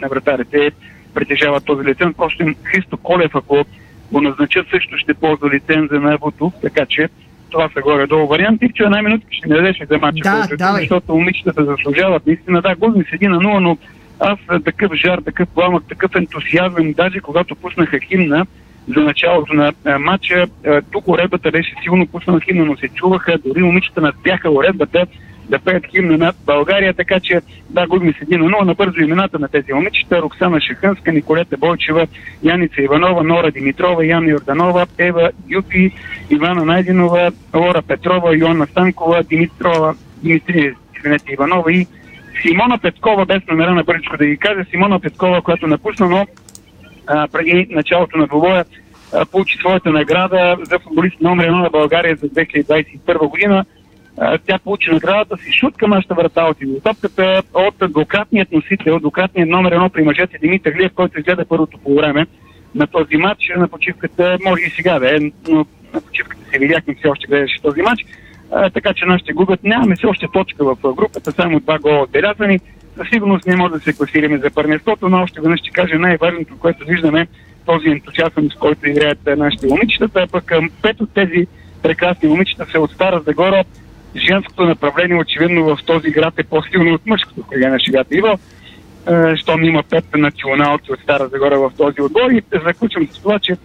вратарите притежава този лиценз. Още Христо Колев, ако го назначат, също ще ползва лиценза на Бутов, така че това са горе-долу варианти. Че една минутка ще не дадеш за матча, защото момичетата заслужават. Наистина, да, губим с 1-0, но аз такъв жар, такъв пламък, такъв ентусиазъм, даже когато пуснаха химна за началото на матча, тук уредбата беше силно пуснала химна, но се чуваха, дори момичета надбяха уредбата да пеят химна над България, така че да, губим с 1-0. Набързо имената на тези момичета: Роксана Шахънска, Николета Бойчева, Яница Иванова, Нора Димитрова, Яна Йорданова, Ева Юпи, Ивана Найденова, Лора Петрова, Йоанна Станкова, Димитрия Иванова и Симона Петкова, без номера на бързичко да ги кажа. Симона Петкова, която напусна, но преди началото на двубоя получи своята награда за футболист номер 1 на България за 2021 година. Тя получи наградата си шут към нашата врата от изотопката от двукратният носител, двукратният номер 1 при мъжете Димитър Глиев, който изгледа първото полувреме на този матч. На почивката, може и сега да е, но на почивката се видяхме, все още гледаше този матч. Така че нашите губят. Нямаме все още точка в групата, само 2 гола отбелязани. Със сигурност не може да се класираме за първенството, но още веднъж ще кажа най-важното, което виждаме, този ентусиазъм, с който играят нашите момичета. Пък към 5 от тези прекрасни момичета са от Стара Загора. Женското направление очевидно в този град е по-силно от мъжкото, колега на шегата Иво, щом има 5 националци от Стара Загора в този отбор. И заключвам с това, че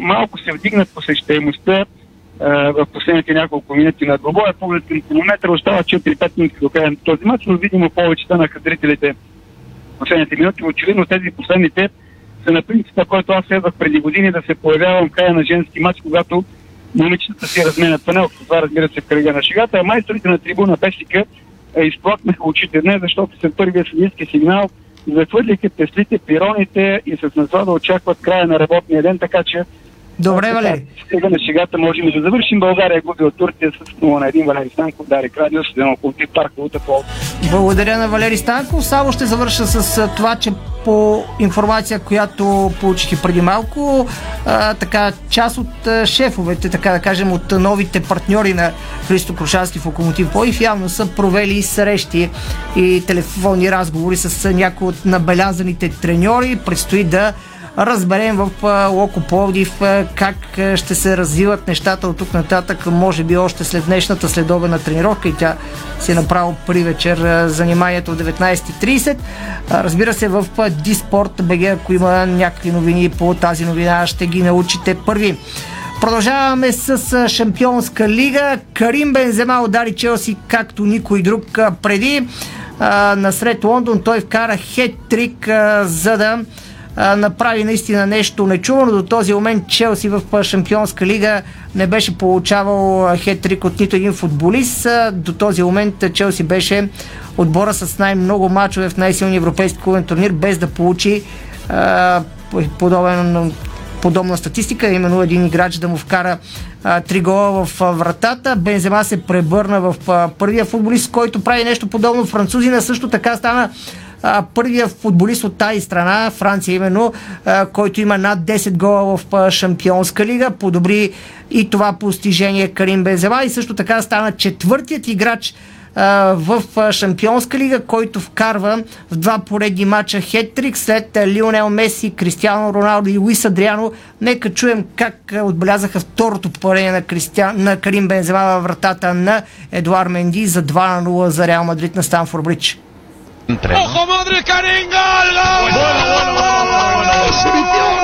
малко се вдигнат посещаемостта в последните няколко минути на двобоя. Поглед към километра, остава 4-5 минути до края на този матч, но видимо повечето на зрителите в последните минути. Очевидно тези последните са на принципа, който аз следвах преди години, да се появявам в края на женски матч, когато момичетата си разменят панел. Това, разбира се, в кръга на шегата. Майсторите на трибуна Пешлика изплакнаха очите днес, защото след първия съдийски сигнал захвърлиха теслите, пироните и с наслада очакват края на работния ден, така че добре, Валери. Сега на шегата можем да завършим. България губи от Турция с 0-1. Валери Станков, Дарик Радио, Колектив Парк Лута Пловдив. Благодаря на Валери Станков. Само ще завърша с това, че по информация, която получих преди малко, така, част от шефовете, така да кажем, от новите партньори на Христо Крушански в Локомотив Пловдив, явно са провели срещи и телефонни разговори с някои от набелязаните треньори. Предстои да разберем в Локо Пловдив как ще се развиват нещата от тук нататък, може би още след днешната следобедна тренировка, и тя си е направила при вечер заниманието в 19.30. Разбира се, в Диспорт БГ, ако има някакви новини по тази новина, ще ги научите първи. Продължаваме с Шампионска лига. Карим Бензема удари Челси както никой друг преди. Насред Лондон той вкара хет-трик, за да направи наистина нещо нечувано. До този момент Челси в Шампионска лига не беше получавал хет-трик от нито един футболист. До този момент Челси беше отбора с най-много мачове в най-силния европейски клубен турнир, без да получи подобна статистика, именно един играч да му вкара 3 гола в вратата. Бензема се превърна в първия футболист, който прави нещо подобно. Французина също така стана първия футболист от тази страна, Франция именно, който има над 10 гола в Шампионска лига. Подобри и това постижение Карим Бензема, и също така стана четвъртият играч в Шампионска лига, който вкарва в 2 поредни мача хет-трик след Лионел Меси, Кристиано Роналдо и Луис Адриано. Нека чуем как отбелязаха второто попадение на Карим Бензема във вратата на Едуар Менди за 2-0 за Реал Мадрид на Станфорд Бридж. ¡Ojo madre Karim! ¡Gol! ¡Gol! ¡Gol!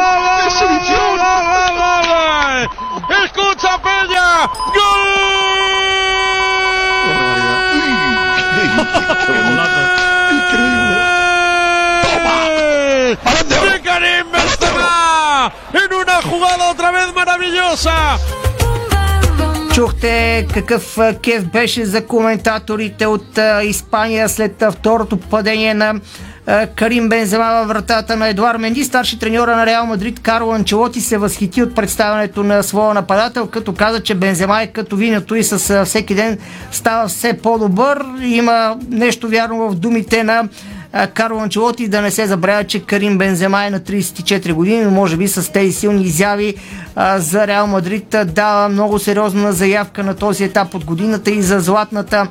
¡Escucha Peña! ¡Gol! ¡De Karim Benzema! En una jugada otra vez maravillosa. Чухте какъв кеф беше за коментаторите от Испания след второто попадение на Карим Бензема във вратата на Едуар Менди. Старши треньора на Реал Мадрид Карло Анчелоти се възхити от представянето на своя нападател, като каза, че Бензема е като виното и с всеки ден става все по-добър. Има нещо вярно в думите на Карло Анчелоти. Да не се забравя, че Карим Бензема е на 34 години, може би с тези силни изяви за Реал Мадрид дава много сериозна заявка на този етап от годината и за златната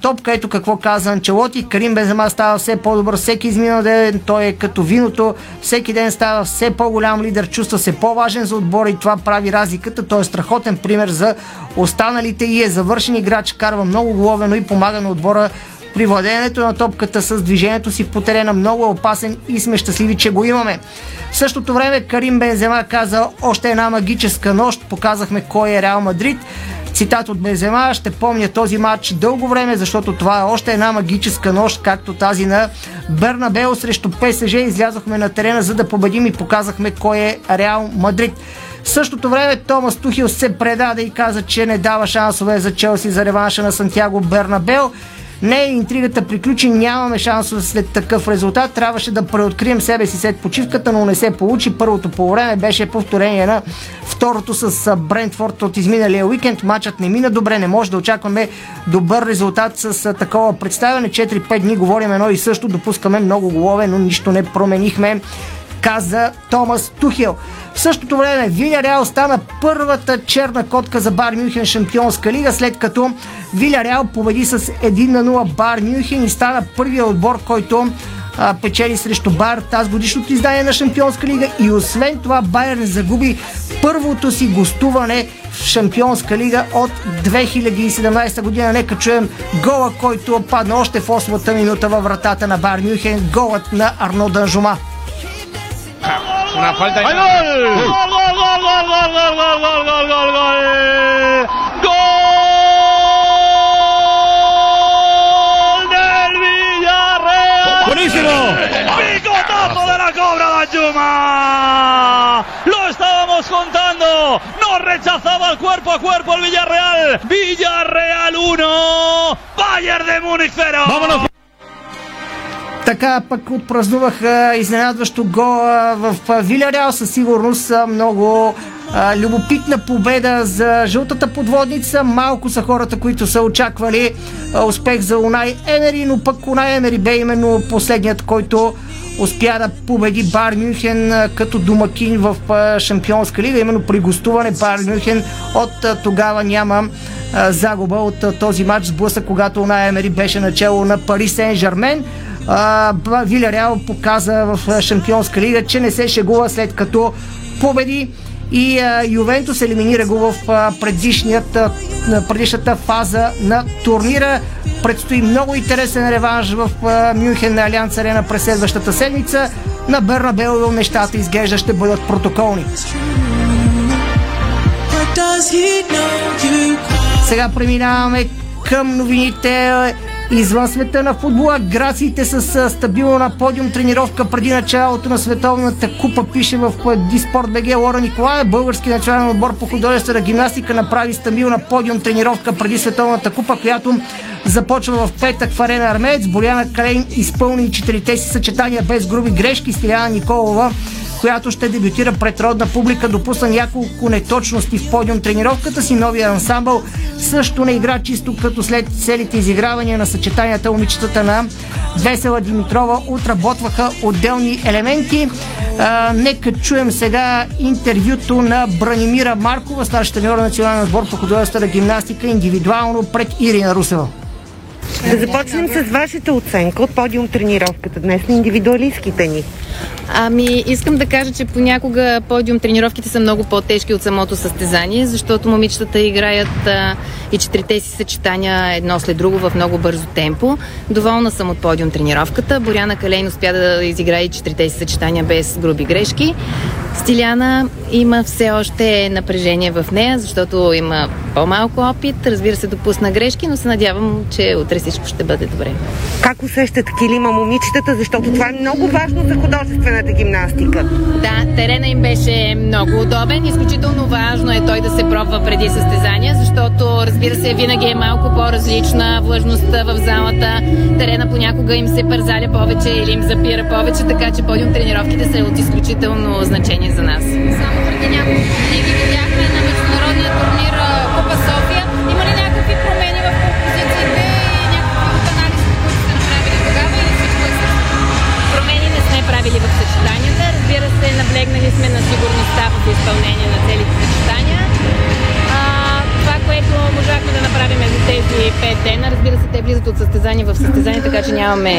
топка. Ето какво каза Анчелоти: Карим Бензема става все по-добър всеки изминал ден, той е като виното, всеки ден става все по-голям лидер, чувства се по-важен за отбора и това прави разликата. Той е страхотен пример за останалите и е завършен играч, карва много головено и помага на отбора при владеенето на топката с движението си по терена. Много е опасен и сме щастливи, че го имаме. В същото време Карим Бензема каза: още една магическа нощ, показахме кой е Реал Мадрид. Цитат от Бензема: ще помня този матч дълго време, защото това е още една магическа нощ, както тази на Бернабео срещу ПСЖ. Излязохме на терена, за да победим и показахме кой е Реал Мадрид. В същото време Томас Тухел се предаде и каза, че не дава шансове за Челси за реванша на Сантьяго Бернабео. Не, интригата приключи, нямаме шансове след такъв резултат. Трябваше да преоткрием себе си след почивката, но не се получи. Първото полувреме беше повторение на второто с Брентфорд от изминалия уикенд. Матчът не мина добре, не може да очакваме добър резултат с такова представяне. 4-5 дни говорим едно и също, допускаме много голове, но нищо не променихме, каза Томас Тухел. В същото време Виляреал стана първата черна котка за Байерн Мюнхен Шампионска лига, след като Виляреал победи с 1-0 Байерн Мюнхен и стана първият отбор, който печели срещу Байерн тази годишното издание на Шампионска лига. И освен това Байерн загуби първото си гостуване в Шампионска лига от 2017 година. Нека чуем гола, който падна още в 8-та минута във вратата на Байерн Мюнхен. Голът на Арно Данжума. Una falta. ¡Gol! ¡Gol, gol, gol, gol, gol, gol, gol, gol, gol, gol, gol! ¡Gol del Villarreal! ¡Buenísimo! ¡Picotazo de la cobra de Yuma! ¡Lo estábamos contando! ¡No rechazaba el cuerpo a cuerpo el Villarreal! ¡Villarreal 1! ¡Bayern de Múnich 0! ¡Vámonos! Така пък отпразнувах изненадващо гола в Виляреал. Със сигурност много любопитна победа за жълтата подводница. Малко са хората, които са очаквали успех за Унай Емери, но пък Унай Емери бе именно последният, който успя да победи Байерн Мюнхен като домакин в Шампионска лига. Именно при гостуване Байерн Мюнхен от тогава няма загуба от този матч сблъсък, когато Унай Емери беше начело на Пари Сен Жермен. Виляреал показа в Шампионска лига, че не се шегува, след като победи и Ювентус, елиминира го в предишната фаза на турнира. Предстои много интересен реванш в Мюнхен на Алианс Арена през следващата седмица. На Бернабеу нещата изглежда ще бъдат протоколни. Сега преминаваме към новините извън света на футбола. Грациите с стабилна подиум тренировка преди началото на Световната купа, пише в Диспорт БГ. Лора Николаев, български национален отбор по художествена гимнастика, направи стабилна подиум тренировка преди Световната купа, която започва в петък в Арена Армеец. Боряна Калейн изпълни 4-те си съчетания без груби грешки. Стиляна Николова, която ще дебютира пред родна публика, допусна няколко неточности в подиум тренировката си. Новия ансамбъл също не игра чисто, като след целите изигравания на съчетанията момичетата на Весела Димитрова отработваха отделни елементи. Нека чуем сега интервюто на Бранимира Маркова, старши треньор на националния отбор по художествена гимнастика, индивидуално пред Ирина Русева. Да започнем с вашата оценка от подиум тренировката днес на индивидуалистките ни. Ами, искам да кажа, че понякога подиум тренировките са много по-тежки от самото състезание, защото момичетата играят и четирите си съчетания едно след друго в много бързо темпо. Доволна съм от подиум тренировката. Боряна Калейн успя да изиграе и четирите си съчетания без груби грешки. Стиляна има все още напрежение в нея, защото има по-малко опит. Разбира се, допусна грешки, но се надявам, че утре всичко ще бъде добре. Как усещат килима момичетата, защото това е много важно за художествената гимнастика? Да, терена им беше много удобен. Изключително важно е той да се пробва преди състезания, защото, разбира се, винаги е малко по-различна влажността в залата. Терена понякога им се пързаля повече или им запира повече, така че подиум тренировките са от изключително значение за нас. Само преди няколко дни ги видяхме на международния турнир Купа София. Има ли някакви промени в композициите и някакви анализи, които сте направили тогава, или всичко е също? правиме за тези 5 дена. Разбира се, те влизат от състезание в състезание, така че нямаме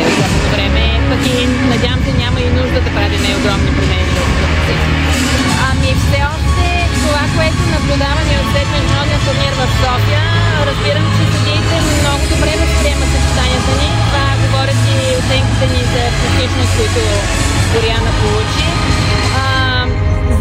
време. Пък и надявам се, няма и нужда да правиме огромни промени. Ами все още това, което наблюдаваме от след международния турнир в София, разбирам, че съдиите много добре възприемат съчетанията ни. Това говорят и оценките ни за пластичност, които Боряна получи.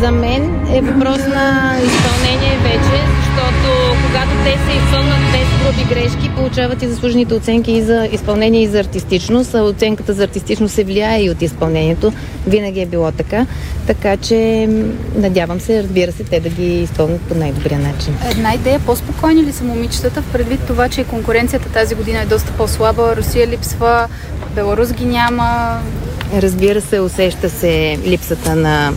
За мен е въпрос на изпълнение вече, защото когато те се изпълнат без груби грешки, получават и заслужените оценки и за изпълнение, и за артистичност. А оценката за артистичност се влияе и от изпълнението. Винаги е било така. Така че надявам се, разбира се, те да ги изпълнят по най-добрия начин. Една идея, по-спокойни ли са момичетата, предвид това, че конкуренцията тази година е доста по-слаба, Русия липсва, Беларус ги няма? Разбира се, усеща се липсата на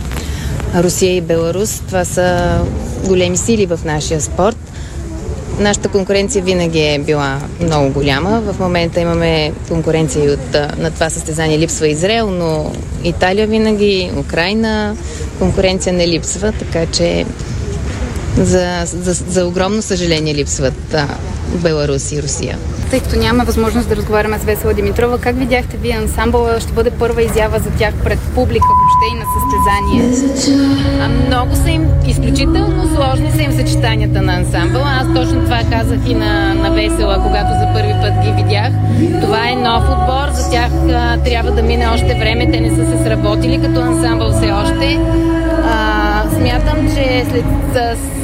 Русия и Беларус. Това са големи сили в нашия спорт. Нашата конкуренция винаги е била много голяма. В момента имаме конкуренция и от, на това състезание липсва Израел, но Италия винаги, Украина, конкуренция не липсва, така че за огромно съжаление липсват Беларус и Русия. Тъй като няма възможност да разговаряме с Весела Димитрова, как видяхте вие ансамбъла? Ще бъде първа изява за тях пред публика въобще и на състезание. Много са им, изключително сложни са им съчетанията на ансамбъла. Аз точно това казах и на Весела, когато за първи път ги видях. Това е нов отбор, за тях трябва да мине още време, те не са се сработили като ансамбъл все още. Смятам, че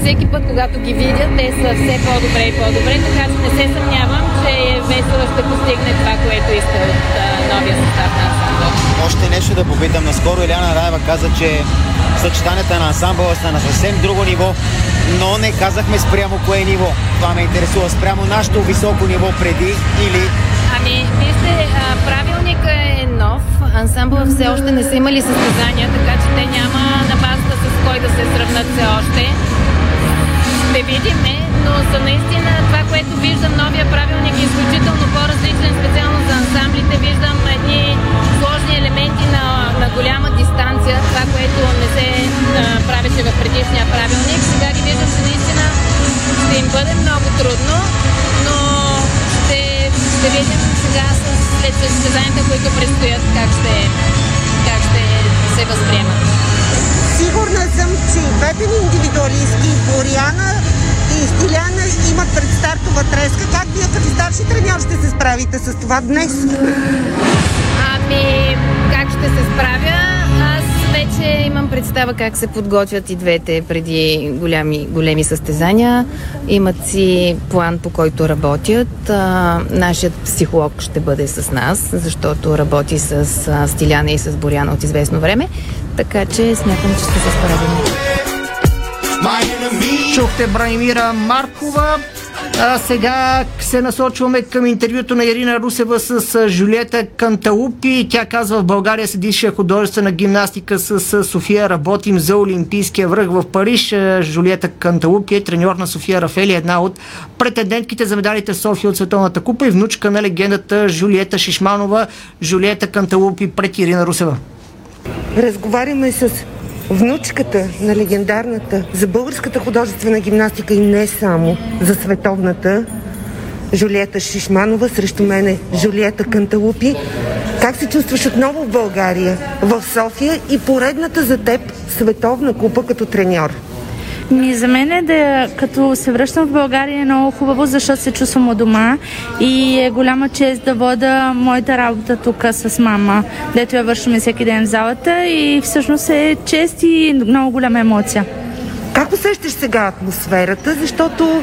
всеки път, когато ги видя, те са все по-добре и по-добре, така че не се съмнявам, че Весела ще постигне това, което иска от новия състав на ансамбъл. Още нещо да попитам. Наскоро Илияна Раева каза, че съчетанията на ансамбъла са на съвсем друго ниво, но не казахме спрямо кое ниво. Това ме интересува. Спрямо нашето високо ниво преди или... Ами, вижте, правилника е нов. Ансамбъла все още не са имали състезания, така че те няма на базата с кой да се сравнат все още. Ще видиме, но за наистина това, което виждам, новия правилник е изключително по-различен, специално за ансамблите. Виждам едни сложни елементи на голяма дистанция, това, което не се правеше в предишния правилник. Сега ги виждам, че наистина ще им бъде много трудно, но ще видим сега след състезанията, които предстоят, как ще се възприемат. Сигурна съм, че и двете ни индивидуалистки, и Боряна, и Илияна имат предстартова треска. Как вие като старши треньор ще се справите с това днес? Ами, как ще се справя? Аз вече имам представа как се подготвят и двете преди големи състезания. Имат си план, по който работят. Нашият психолог ще бъде с нас, защото работи с Илияна и с Боряна от известно време. Така че смятам, че ще се справим. Чухте Браимира Маркова. А сега се насочваме към интервюто на Ирина Русева с Жулиета Канталупи. Тя казва: в България се диша художествена гимнастика с София. Работим за Олимпийския връх в Париж. Жулиета Канталупи е треньор на София Рафели, една от претендентките за медалите в София от Световната купа и внучка на легендата Жулиета Шишманова. Жулиета Канталупи пред Ирина Русева. Разговаряме с внучката на легендарната за българската художествена гимнастика и не само, за световната, Жулиета Шишманова. Срещу мен е Жулиета Канталупи. Как се чувстваш отново в България, в София и поредната за теб световна купа като треньор? За мен е като се връщам в България е много хубаво, защото се чувствам у дома и е голяма чест да вода моята работа тук с мама, дето я вършим всеки ден в залата и всъщност е чест и много голяма емоция. Как усещаш сега атмосферата, защото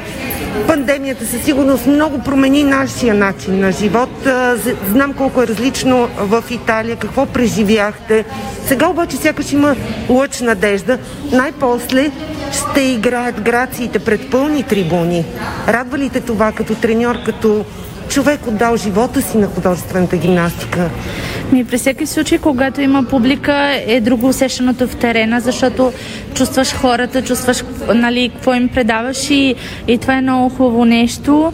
пандемията със сигурност много промени нашия начин на живот. Знам колко е различно в Италия, какво преживяхте. Сега обаче сякаш има лъч надежда. Най-после ще играят грациите пред пълни трибуни. Радва ли те това като треньор, като човек отдал живота си на художествената гимнастика? При всеки случай, когато има публика, е друго усещането в терена, защото чувстваш хората, чувстваш какво им предаваш и това е много хубаво нещо.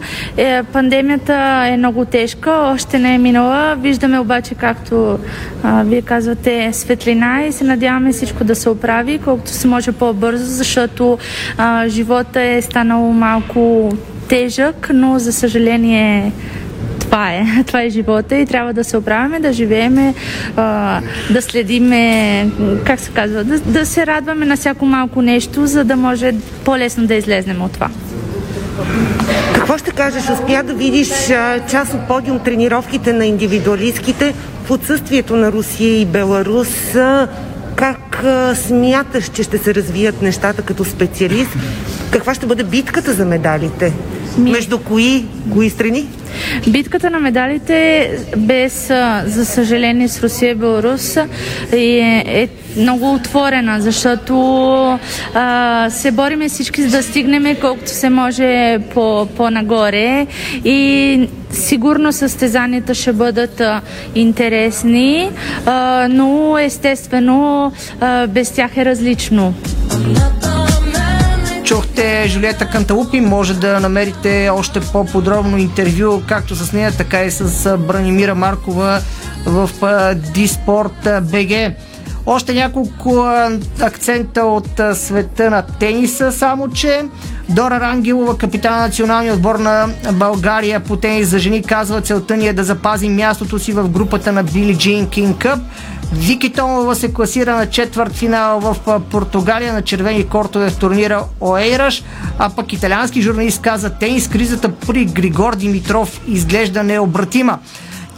Пандемията е много тежка, още не е минала. Виждаме обаче, както вие казвате, светлина и се надяваме всичко да се оправи, колкото се може по-бързо, защото живота е станало малко тежък, но за съжаление това е живота и трябва да се оправяме, да живееме, да следиме, как се казва, да се радваме на всяко малко нещо, за да може по-лесно да излезнем от това. Какво ще кажеш? Успя да видиш част от подиум тренировките на индивидуалистките в отсъствието на Русия и Беларус. Как смяташ, че ще се развият нещата като специалист? Каква ще бъде битката за медалите? Между кои страни? Битката на медалите без, за съжаление, с Русия и Беларус е много отворена, защото се бориме всички, за да стигнем колкото се може по-нагоре и сигурно състезанията ще бъдат интересни, но естествено без тях е различно. Чухте Жулиета Канталупи, може да намерите още по-подробно интервю както с нея, така и с Бранимира Маркова в Диспорт БГ. Още няколко акцента от света на тениса, само че Дора Рангелова, капитана на националния отбор на България по тенис за жени, казва: целта ни е да запази мястото си в групата на Били Джин Кинг Къп. Вики Томова се класира на четвъртфинал в Португалия на червени кортове в турнира Оейраш, а пък италиански журналист каза: тенис кризата при Григор Димитров изглежда необратима.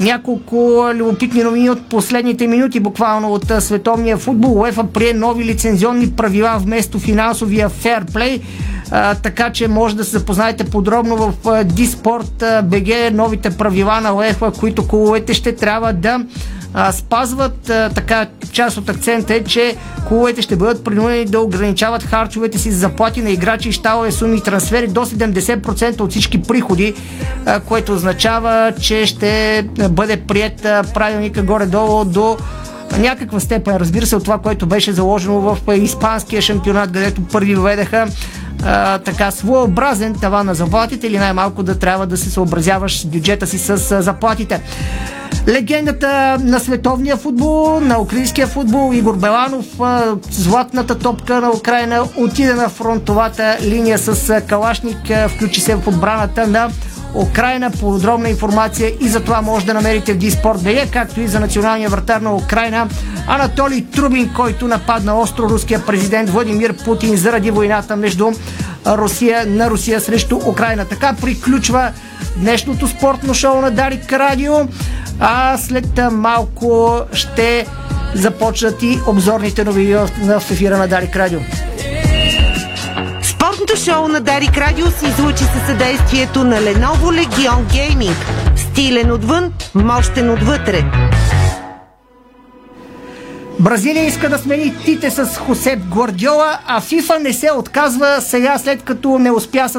Няколко любопитни новини от последните минути, буквално от световния футбол. УЕФА прие нови лицензионни правила вместо финансовия ферплей, така че може да се запознаете подробно в Диспорт БГ новите правила на УЕФА, които клубовете ще трябва да спазват. Така, част от акцента е, че клубовете ще бъдат принудени да ограничават харчовете си за заплати на играчи, щалове, суми и трансфери до 70% от всички приходи, което означава, че ще бъде приет правилника горе-долу до някаква степен, разбира се, от това, което беше заложено в испанския шампионат, където първи въведеха така своеобразен таван на заплатите или най-малко да трябва да се съобразяваш бюджета си с заплатите. Легендата на световния футбол, на украинския футбол Игор Беланов, златната топка на Украина, отиде на фронтовата линия с калашник, включи се в отбраната на Украина. Подробна информация и за това може да намерите в Диспорт.бг, както и за националния вратар на Украина Анатолий Трубин, който нападна остро руския президент Владимир Путин заради войната между Русия срещу Украина. Така приключва днешното спортно шоу на Дарик Радио, а след малко ще започнат и обзорните новини в ефира на Дарик Радио. Спортното шоу на Дарик Радио се излучи със съдействието на Lenovo Legion Gaming. Стилен отвън, мощен отвътре. Бразилия иска да смени Тите с Хосеп Гвардиола, а ФИФА не се отказва сега, след като не успя с